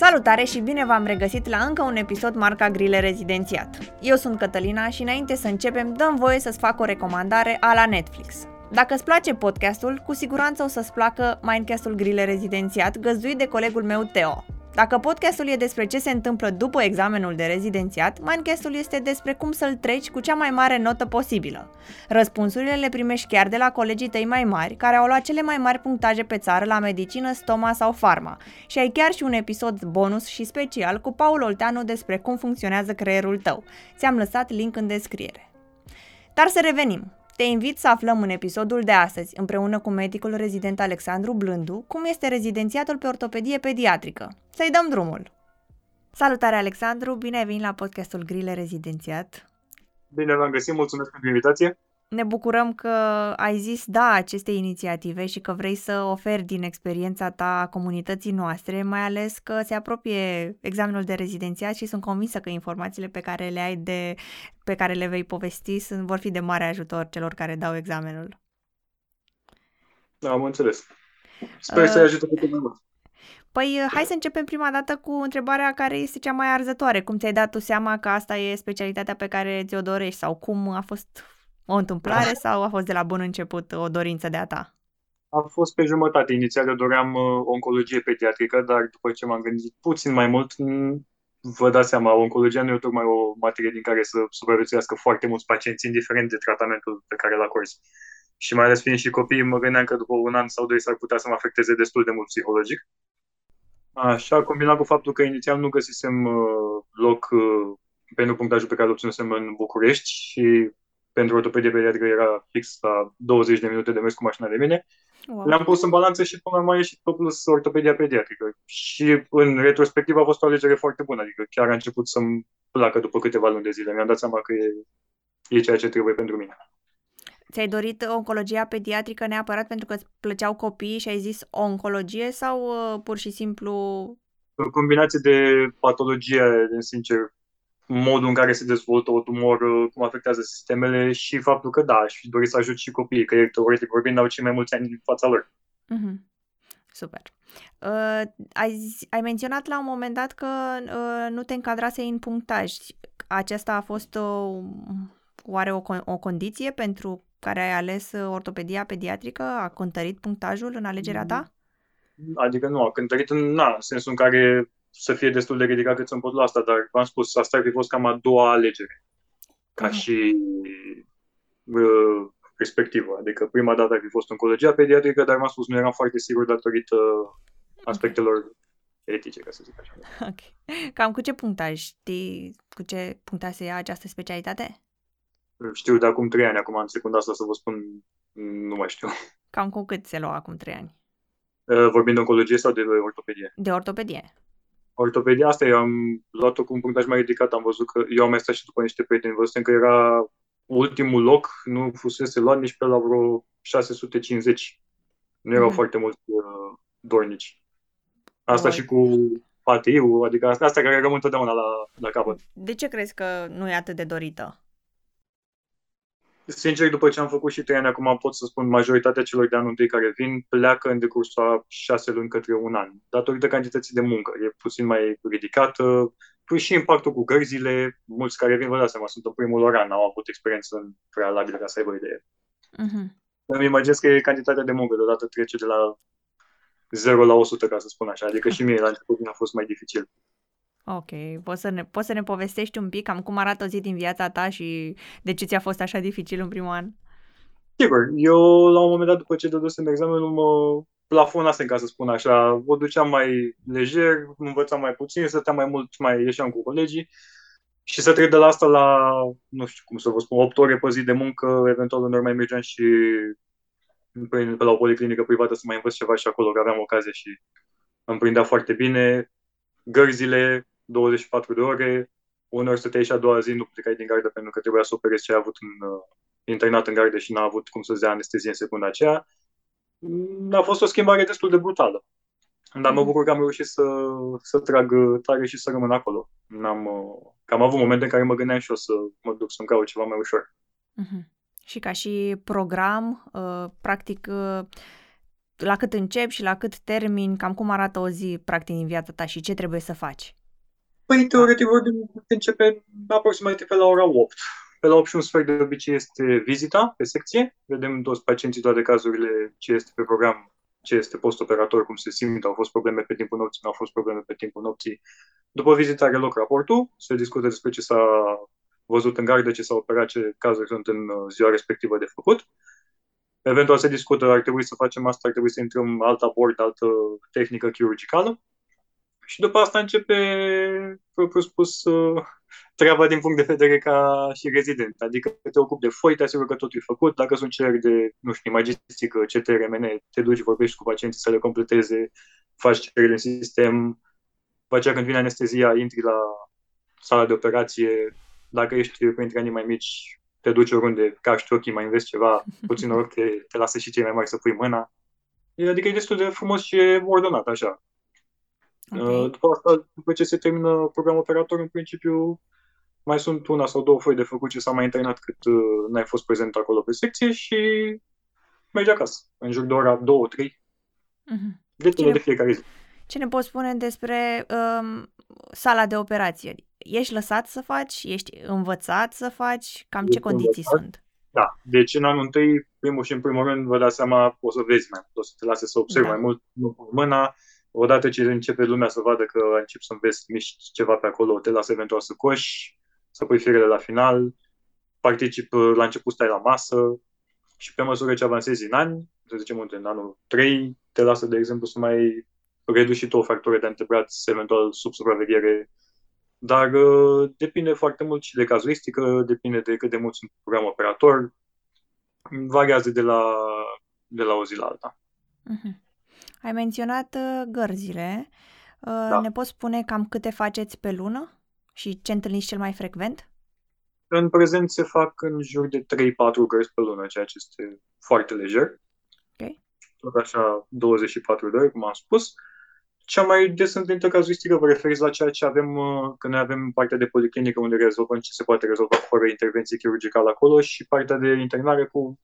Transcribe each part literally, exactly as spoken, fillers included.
Salutare și bine v-am regăsit la încă un episod marca Grile Rezidențiat. Eu sunt Catalina și înainte să începem, dăm voie să-ți fac o recomandare a la Netflix. Dacă îți place podcastul, cu siguranță o să-ți placă Mindcast-ul Grile Rezidențiat, găzduit de colegul meu Teo. Dacă podcastul e despre ce se întâmplă după examenul de rezidențiat, Mindcast-ul este despre cum să-l treci cu cea mai mare notă posibilă. Răspunsurile le primești chiar de la colegii tăi mai mari, care au luat cele mai mari punctaje pe țară la medicină, stoma sau farma. Și ai chiar și un episod bonus și special cu Paul Olteanu despre cum funcționează creierul tău. Ți-am lăsat link în descriere. Dar să revenim! Te invit să aflăm în episodul de astăzi, împreună cu medicul rezident Alexandru Blându, cum este rezidențiatul pe ortopedie pediatrică. Să-i dăm drumul! Salutare, Alexandru! Bine ai venit la podcastul Grile Rezidențiat! Bine v-am găsit! Mulțumesc pentru invitație! Ne bucurăm că ai zis da acestei inițiative și că vrei să oferi din experiența ta comunității noastre, mai ales că se apropie examenul de rezidențiat și sunt convinsă că informațiile pe care le ai de, pe care le vei povesti sunt, vor fi de mare ajutor celor care dau examenul. Da, am înțeles. Sper uh... să-i ajute pe cât mai mult. Păi hai să începem prima dată cu întrebarea care este cea mai arzătoare. Cum ți-ai dat tu seama că asta e specialitatea pe care ți-o dorești sau cum a fost o întâmplare sau a fost de la bun început o dorință de-a ta? A fost pe jumătate. Inițial doream oncologie pediatrică, dar după ce m-am gândit puțin mai mult, vă dați seama, oncologia nu e tocmai o materie din care să supraviețuiască foarte mulți pacienți, indiferent de tratamentul pe care îl acorzi. Și mai ales fiind și copiii, mă gândeam că după un an sau doi s-ar putea să mă afecteze destul de mult psihologic. Așa, combinat cu faptul că inițial nu găsisem loc pentru punctajul pe care îl obținusem în București și pentru ortopedie pediatrică era fix la douăzeci de minute de mers cu mașina de mine. Wow. Le-am pus în balanță și până mai ieșit pe plus ortopedia pediatrică. Și în retrospectiv a fost o alegere foarte bună, adică chiar a început să-mi placă după câteva luni de zile. Mi-am dat seama că e, e ceea ce trebuie pentru mine. Ți-ai dorit oncologia pediatrică neapărat pentru că îți plăceau copiii și ai zis oncologie sau uh, pur și simplu? O combinație de patologie, sincer, modul în care se dezvoltă o tumoră, cum afectează sistemele și faptul că da, și dori să ajut și copiii, că teoretic vorbind au cei mai mulți ani în fața lor. Mm-hmm. Super. Uh, ai, ai menționat la un moment dat că uh, nu te încadrase în punctaj. Aceasta a fost o, oare o, o condiție pentru care ai ales ortopedia pediatrică? A cântărit punctajul în alegerea ta? Adică nu, a cântărit în, na, în sensul în care să fie destul de ridicat cât să-mi pot la asta, dar v-am spus, asta ar fi fost cam a doua alegere, ca uh-huh. și uh, respectivă. Adică prima dată ar fi fost oncologia pediatrică, dar v-am spus, nu eram foarte sigur datorită aspectelor okay. etice, ca să zic așa. Okay. Cam cu ce punctaj știi, cu ce punctaj se ia această specialitate? Știu de acum trei ani, acum în secunda asta să vă spun, nu mai știu. Cam cu cât se lua acum trei ani? Uh, vorbind de oncologie sau de ortopedie? De ortopedie. Ortopedia asta, eu am luat-o cu un punctaj mai ridicat, am văzut că eu am mai stat și după niște prieteni, văzusem că era ultimul loc, nu fusese luat nici pe la vreo șase sute cincizeci. Nu erau mm. foarte mulți uh, dornici. Asta oh, și cu pateiul, adică asta care rămân întotdeauna la, la capăt. De ce crezi că nu e atât de dorită? Sincer, după ce am făcut și trei ani, acum pot să spun majoritatea celor de anul întâi care vin pleacă în decursul a șase luni către un an, datorită cantității de muncă. E puțin mai ridicată, și impactul cu gărzile, mulți care vin, vă dați seama, sunt în primul lor an, au avut experiență prealabilă ca să aibă idee. Uh-huh. Îmi imaginez că e cantitatea de muncă, deodată trece de la zero la o sută, ca să spun așa, adică și mie la început mi-a fost mai dificil. Ok, poți să, ne, poți să ne povestești un pic cam cum arată o zi din viața ta și de ce ți-a fost așa dificil în primul an? Sigur, eu la un moment dat după ce dădusem examenul mă plafonasem, ca să spun așa, o duceam mai lejer, învățam mai puțin, stăteam mai mult, mai ieșeam cu colegii și să trec de la asta la, nu știu cum să vă spun, opt ore pe zi de muncă, eventual uneori mai mergeam și pe, pe la o policlinică privată să mai învăț ceva și acolo, că aveam ocazie și îmi prindea foarte bine. Gărzile, douăzeci și patru de ore, uneori stăteai și a doua zi, nu plecai din gardă pentru că trebuia să operezi ce ai avut în, uh, internat în gardă și n-a avut cum să-ți dea anestezie în secunda aceea. A fost o schimbare destul de brutală, dar mă bucur că am reușit să, să trag tare și să rămân acolo. N-am, uh, că am avut momente în care mă gândeam și eu să mă duc să-mi caut ceva mai ușor. Uh-huh. Și ca și program, uh, practic... Uh... la cât începi și la cât termini, cam cum arată o zi practic din viața ta și ce trebuie să faci? Păi, teoretic, începe aproximativ pe la ora opt. Pe la opt și un sfert de obicei este vizita pe secție. Vedem toți pacienții, toate cazurile, ce este pe program, ce este postoperator, cum se simt, au fost probleme pe timpul nopții, nu au fost probleme pe timpul nopții. După vizită are loc raportul, se discută despre ce s-a văzut în gardă, ce s-a operat, ce cazuri sunt în ziua respectivă de făcut. Eventual se discută, ar trebui să facem asta, ar trebui să intrăm alt abord, altă tehnică chirurgicală. Și după asta începe, propriu spus, treaba din punct de vedere ca și rezident. Adică te ocupi de foi, te asiguri că totul e făcut. Dacă sunt cereri de, nu știu, imagistică, C T R M N, te duci, vorbești cu pacienții să le completeze, faci cererile în sistem. După aceea, când vine anestezia, intri la sala de operație. Dacă ești printre anii mai mici, te duci oriunde, caști ochii, mai înveți ceva, puțin noroc te, te lasă și cei mai mari să pui mâna. Adică e destul de frumos și e ordonat, așa. Okay. După asta, după ce se termină programul operator, în principiu mai sunt una sau două foi de făcut ce s-a mai internat cât uh, n-ai fost prezent acolo pe secție și mergi acasă, în jur de ora două trei, uh-huh. de tot de fiecare zi. Ce ne poți spune despre um, sala de operație? Ești lăsat să faci? Ești învățat să faci? Cam ești ce condiții învățat? Sunt? Da, deci în anul întâi, primul și în primul rând, vă dați seama, o să vezi mai mult, o să te lase să observi da. mai mult, nu cu mâna. Odată ce începe lumea să vadă că începi să înveți miști ceva pe acolo, te lasă eventual să coși, să pui firele la final, particip la început, stai la masă și pe măsură ce avansezi în ani, să zicem în anul trei, te lasă, de exemplu, să mai reduci și tu o fractură de antebraț, eventual sub supraveghere, dar uh, depinde foarte mult și de cazuistică, depinde de cât de mult sunt program operator, variază de la, de la o zi la alta. Mm-hmm. Ai menționat gărzile. Da. Ne poți spune cam câte faceți pe lună și ce întâlniți cel mai frecvent? În prezent se fac în jur de trei patru gărzi pe lună, ceea ce este foarte lejer. Okay. Tot așa douăzeci și patru de ori, cum am spus. Cea mai des întâlnită cazuistică vă referiți la ceea ce avem, că noi avem partea de policlinică unde rezolvăm ce se poate rezolva fără intervenție chirurgicală acolo și partea de internare cu,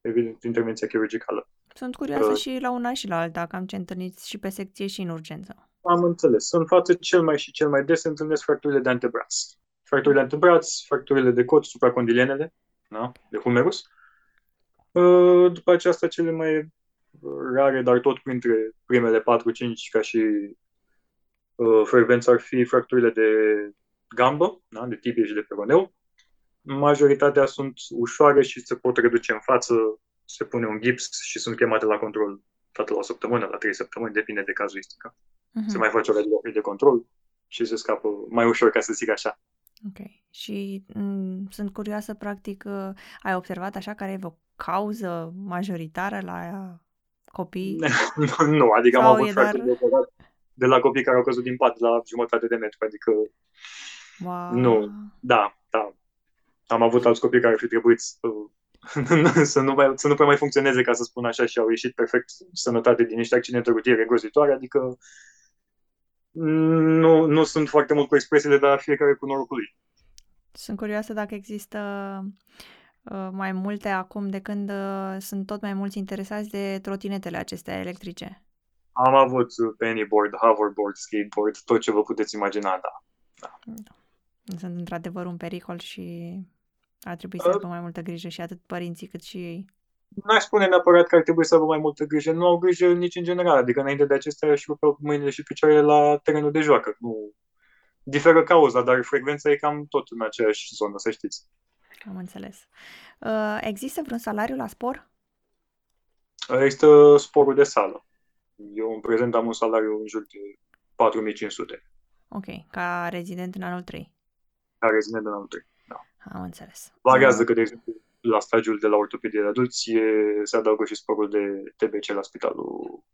evident, intervenția chirurgicală. Sunt curioasă uh, și la una și la alta, cam ce întâlniți și pe secție și în urgență. Am înțeles. În față cel mai și cel mai des se întâlnesc fracturile de antebraț. Fracturile de antebraț, fracturile de cot, supracondilienele, da? De humerus. Uh, după aceasta cele mai rare, dar tot printre primele patru-cinci ca și uh, frecvență ar fi fracturile de gambă, da? De tibie și de peroneu. Majoritatea sunt ușoare și se pot reduce în față, se pune un gips și sunt chemate la control toată la o săptămână, la trei săptămâni, depinde de cazuistică. Uh-huh. Se mai face o radiografie de control și se scapă mai ușor, ca să zic așa. Ok. Și m- sunt curioasă, practic, ai observat așa care e o cauză majoritară la copii? Nu, adică am avut doar... de, de la copii care au căzut din pat la jumătate de metru, adică... Wow. Nu, da, da. Am avut alți copii care ar fi trebuit să, să, nu mai, să nu prea mai funcționeze, ca să spun așa, și au ieșit perfect sănătate din niște accidente rutiere grozitoare, adică nu, nu sunt foarte mult cu expresiile, dar fiecare cu norocul lui. Sunt curioasă dacă există mai multe acum, de când sunt tot mai mulți interesați de trotinetele acestea electrice. Am avut pennyboard, hoverboard, skateboard, tot ce vă puteți imagina, da. da. Sunt într-adevăr un pericol și ar trebui să aibă mai multă grijă și atât părinții cât și ei. N-aș spune neapărat că ar trebui să aibă mai multă grijă. Nu au grijă nici în general. Adică înainte de acestea și rupeau mâinile și picioarele la terenul de joacă. Nu diferă cauza, dar frecvența e cam tot în aceeași zonă, să știți. Am înțeles. Există vreun salariu la spor? Există sporul de sală. Eu în prezent am un salariu în jur de patru mii cinci sute. Ok, ca rezident în anul trei. Care ține de la trei. Da. Am înțeles. Variază că, de exemplu, la stagiul de la ortopedie de adulți e, se adaugă și sporul de T B C la spitalul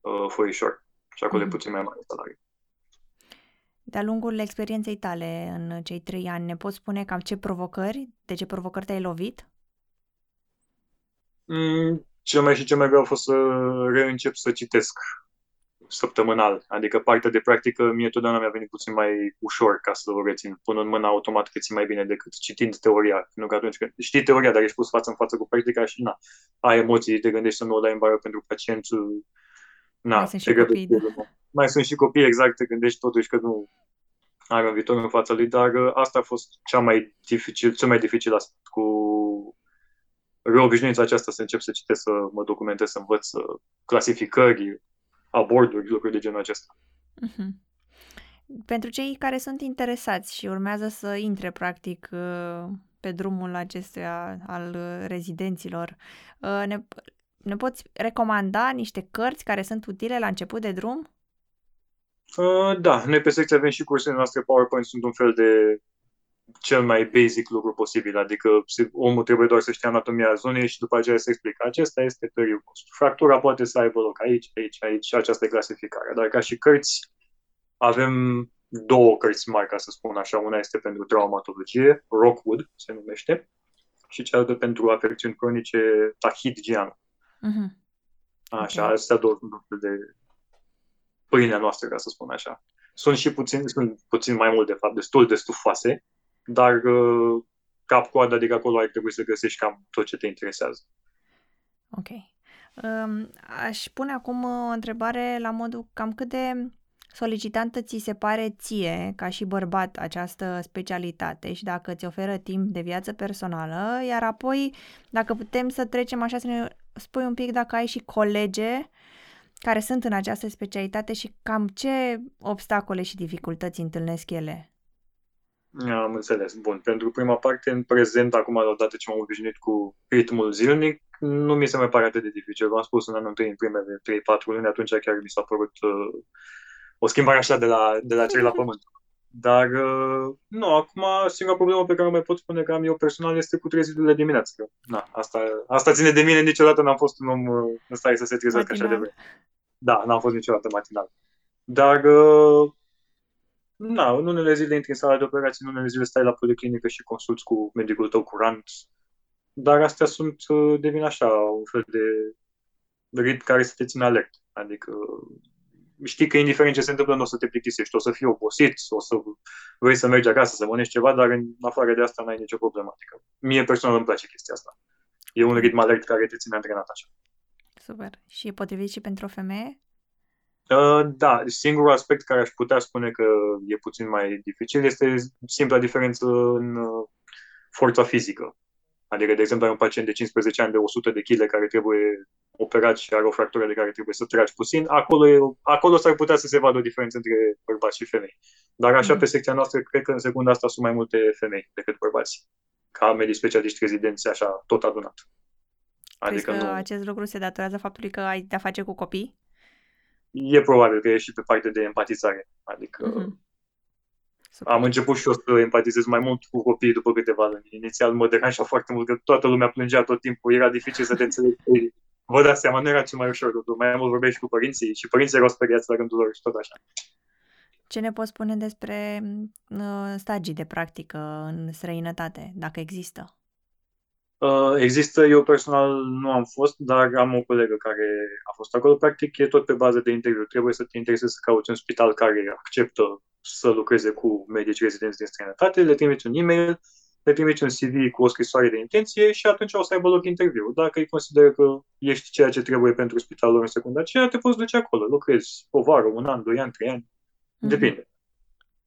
uh, Foișor. Și acolo mm-hmm. e puțin mai mare salariu. De-a lungul experienței tale în cei trei ani, ne poți spune cam ce provocări, de ce provocări te-ai lovit? Mm, cel mai și cel mai greu a fost să reîncep să citesc. săptămânal, adică partea de practică mie totdeauna mi-a venit puțin mai ușor ca să o rețin, până în mâna automat că ții mai bine decât citind teoria, nu că atunci când știi teoria, dar ești pus față în față cu practica și na, ai emoții, te gândești să nu o dai în bară pentru pacient, na, mai sunt și copii, da. Mai sunt și copii, exact, te gândești totuși că nu are un viitor în fața lui, dar asta a fost cea mai dificil, cea mai dificil aspect cu reobișnuința aceasta, să încep să citesc, să mă documentez, să învăț clasificări, aborduri, lucruri de genul acesta. Uh-huh. Pentru cei care sunt interesați și urmează să intre, practic, pe drumul acestuia al rezidenților, ne, ne poți recomanda niște cărți care sunt utile la început de drum? Uh, da, noi pe secție avem și cursurile noastre PowerPoint, sunt un fel de cel mai basic lucru posibil, adică omul trebuie doar să știe anatomia zonei și după aceea să explică. Acesta este periculos. Fractura poate să aibă loc aici, aici, aici și aceasta e clasificarea. Dar ca și cărți, avem două cărți mari, ca să spun așa. Una este pentru traumatologie, Rockwood se numește, și cealaltă pentru afecțiuni cronice, Tachdjian. Mm-hmm. Așa, okay. Astea două lucruri de pâinea noastră, ca să spun așa. Sunt și puțin, sunt puțin mai mult, de fapt, destul de stufoase, dar uh, cap-coadă, adică acolo ar trebui să găsești cam tot ce te interesează. Ok. Um, aș pune acum o întrebare la modul cam cât de solicitantă ți se pare ție, ca și bărbat, această specialitate și dacă ți oferă timp de viață personală, iar apoi, dacă putem să trecem așa, să ne spui un pic dacă ai și colege care sunt în această specialitate și cam ce obstacole și dificultăți întâlnesc ele. Am înțeles. Bun. Pentru prima parte, în prezent, acum, odată ce m-am obișnuit cu ritmul zilnic, nu mi se mai pare atât de dificil. V-am spus în anul întâi, în primele trei patru luni, atunci chiar mi s-a părut uh, o schimbare așa de la, de la cer la pământ. Dar, uh, nu, acum, singura problemă pe care o mai pot spune că am eu personal este cu trezirile dimineață. Na, asta, asta ține de mine, niciodată n-am fost un om în stare să se trezească așa de vreme. Da, n-am fost niciodată matinal. Dar... Uh, Na, în unele zile intri în sala de operații, în unele zile stai la policlinică și consulți cu medicul tău curant, dar astea sunt, devin așa, un fel de rit care să te țină alert. Adică știi că indiferent ce se întâmplă, nu o să te plictisești, o să fii obosit, o să vrei să mergi acasă, să mănânci ceva, dar în afară de asta n-ai nicio problematică. Mie personal îmi place chestia asta. E un ritm alert care te ține antrenat așa. Super. Și e potrivit și pentru o femeie? Da, singurul aspect care aș putea spune că e puțin mai dificil este simpla diferență în forța fizică. Adică, de exemplu, ai un pacient de cincisprezece ani, de o sută de kilograme care trebuie operat și are o fractură de care trebuie să tragi puțin, acolo, e, acolo s-ar putea să se vadă o diferență între bărbați și femei. Dar așa, mm-hmm. Pe secția noastră, cred că în secunda asta sunt mai multe femei decât bărbați, ca medici specialiști rezidenți, așa, tot adunat. Adică nu... acest lucru se datorează faptului că ai de-a face cu copii? E probabil că e și pe partea de empatizare, adică mm-hmm. am început și eu să empatizez mai mult cu copiii după câteva luni. Inițial mă deranja foarte mult că toată lumea plângea tot timpul, era dificil să te înțelegi cu ei. Vă dați seama, nu era cel mai ușor lucru, mai mult vorbești cu părinții și părinții erau speriați la rândul lor și tot așa. Ce ne poți spune despre uh, stagii de practică în străinătate, dacă există? Uh, există, eu personal nu am fost, dar am o colegă care a fost acolo. Practic e tot pe bază de interviu. Trebuie să te interesezi să cauți un spital care acceptă să lucreze cu medici rezidenți din străinătate, le trimiți un e-mail, le trimiți un C V cu o scrisoare de intenție și atunci o să aibă loc interviu. Dacă îi consideră că ești ceea ce trebuie pentru spitalul în secunda aceea, te poți duce acolo, lucrezi o vară, un an, doi ani, trei ani, mm-hmm. depinde.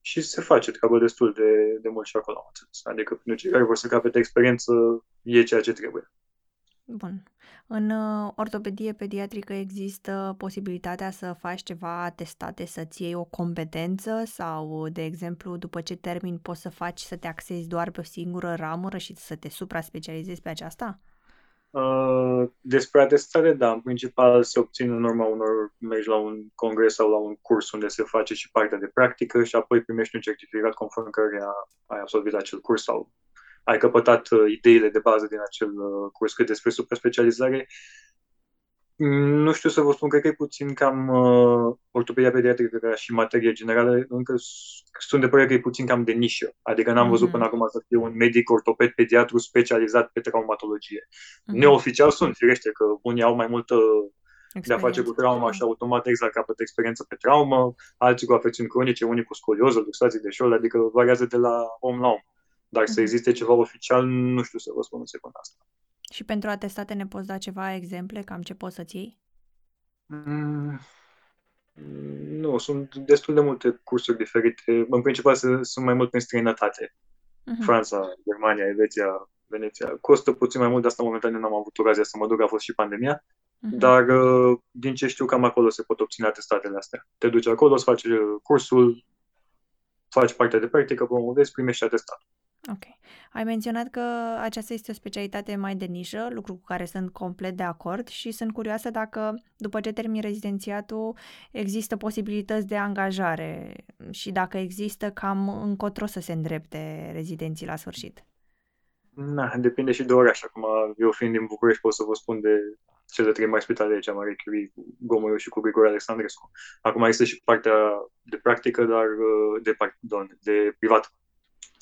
Și se face treabă destul de, de mult și acolo, am înțeles. Adică pentru cei care vor să capete experiență, e ceea ce trebuie. Bun. În ortopedie pediatrică există posibilitatea să faci ceva atestate, să-ți iei o competență sau, de exemplu, după ce termin poți să faci să te axezi doar pe o singură ramură și să te supra-specializezi pe aceasta? Despre atestare, da, în principal se obțin în urma unor, mergi la un congres sau la un curs unde se face și partea de practică și apoi primești un certificat conform căruia ai absolvit acel curs sau ai căpătat ideile de bază din acel curs. Cât despre supra-specializare, nu știu să vă spun, cred că e puțin cam uh, ortopedia pediatrică și materie generală, încă sunt de părere că e puțin cam de nișă. Adică n-am mm-hmm. văzut până acum să fie un medic, ortoped, pediatru specializat pe traumatologie. Mm-hmm. Neoficial sunt, firește, că unii au mai multă de a face cu trauma și automat exact capătă experiență pe traumă, alții cu afecțiuni cronice, unii cu scolioză, luxații de șold, adică variază de la om la om. Dar să existe ceva oficial, nu știu să vă spun în secunda asta. Și pentru atestate ne poți da ceva exemple, cam ce poți să-ți iei? Mm, nu, sunt destul de multe cursuri diferite. În principal sunt mai mult în străinătate. Uh-huh. Franța, Germania, Elveția, Veneția. Costă puțin mai mult, de asta momentan nu am avut ocazia să mă duc, a fost și pandemia. Uh-huh. Dar din ce știu, cam acolo se pot obține atestatele astea. Te duci acolo, îți faci cursul, faci partea de practică, promovezi, primești atestatul. Ok. Ai menționat că aceasta este o specialitate mai de nișă, lucru cu care sunt complet de acord și sunt curioasă dacă, după ce termin rezidențiatul, există posibilități de angajare și dacă există, cam încotro să se îndrepte rezidenții la sfârșit. Na, depinde și de oraș. Acum, eu fiind din București, pot să vă spun de cele trei mari spitale aici, Marie Curie, cu Gomoiu și cu Grigore Alexandrescu. Acum este și partea de practică, dar de, pardon, de privat.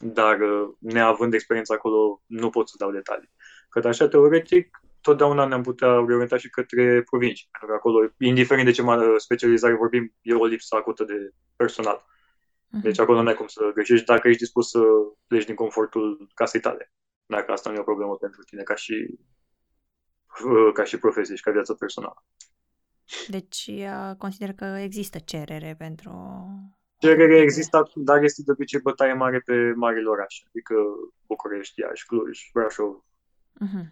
Dar neavând experiența acolo, nu pot să dau detalii. Că așa, teoretic, totdeauna ne-am putea reorienta și către provincii. Pentru că acolo, indiferent de ce specializare vorbim, e o lipsă acută de personal. Deci acolo nu ai cum să greșești dacă ești dispus să pleci din confortul casei tale. Dacă asta nu e o problemă pentru tine ca și, ca și profesie și ca viața personală. Deci consider că există cerere pentru... Cerere există, dar este de obicei bătaie mare pe marile orașe, adică București, Iași, Cluj, Brașov. Uh-huh.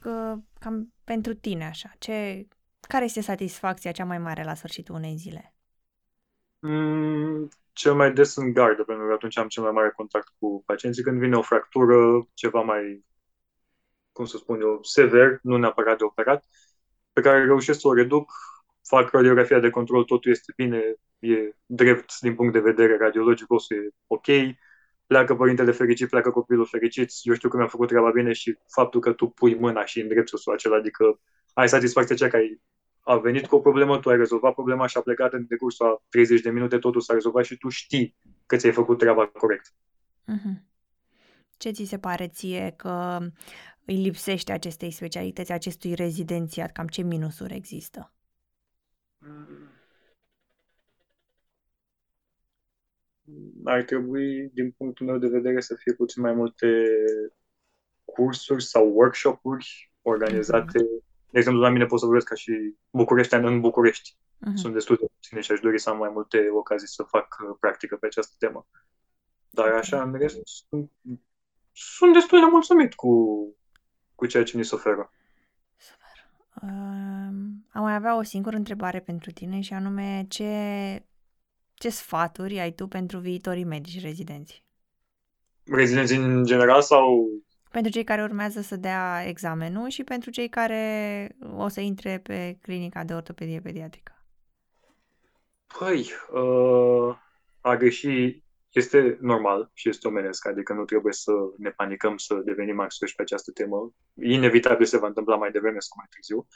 Că, cam pentru tine, așa, ce, care este satisfacția cea mai mare la sfârșitul unei zile? Mm, cel mai des în gardă, pentru că atunci am cel mai mare contact cu pacienții. Când vine o fractură, ceva mai, cum să spun eu, sever, nu neapărat de operat, pe care reușesc să o reduc, fac radiografia de control, totul este bine, e drept din punct de vedere radiologic, osul e ok, pleacă părintele fericit, pleacă copilul fericit, eu știu că mi-am făcut treaba bine și faptul că tu pui mâna și îndrepți osul acela, adică ai satisfacția aceea că ai a venit cu o problemă, tu ai rezolvat problema și a plecat în decursul a treizeci de minute, totul s-a rezolvat și tu știi că ți-ai făcut treaba corect. Mm-hmm. Ce ți se pare ție că îi lipsește acestei specialități, acestui rezidențiat, cam ce minusuri există? Ar trebui, din punctul meu de vedere, să fie puțin mai multe cursuri sau workshop-uri organizate. Uh-huh. De exemplu, la mine pot să vorbesc ca și bucureștean în București. Uh-huh. Sunt destul de puține și aș dori să am mai multe ocazii să fac practică pe această temă. Dar așa, în rest, sunt, sunt destul de mulțumit cu, cu ceea ce ni se oferă. Super. Uh, am mai avea o singură întrebare pentru tine și anume ce... Ce sfaturi ai tu pentru viitorii medici rezidenți? Rezidenții în general sau... Pentru cei care urmează să dea examenul și pentru cei care o să intre pe clinica de ortopedie pediatrică. Păi, uh, a greși este normal și este omenesc, adică nu trebuie să ne panicăm, să devenim experți pe această temă. Inevitabil se va întâmpla mai devreme sau mai târziu.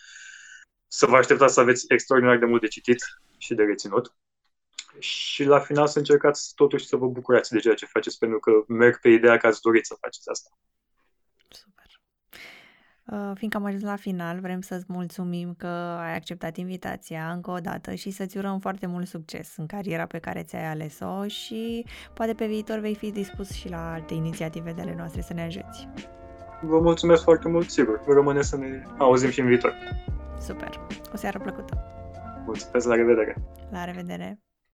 Să vă așteptați să aveți extraordinar de mult de citit și de reținut. Și la final să încercați totuși să vă bucurați de ceea ce faceți, pentru că merg pe ideea că ați dorit să faceți asta. Super. Uh, fiindcă am ajuns la final, vrem să-ți mulțumim că ai acceptat invitația încă o dată și să-ți urăm foarte mult succes în cariera pe care ți-ai ales-o și poate pe viitor vei fi dispus și la alte inițiative de ale noastre să ne ajuți. Vă mulțumesc foarte mult, sigur. Rămâne să ne auzim și în viitor. Super. O seară plăcută. Mulțumesc, la revedere. La revedere.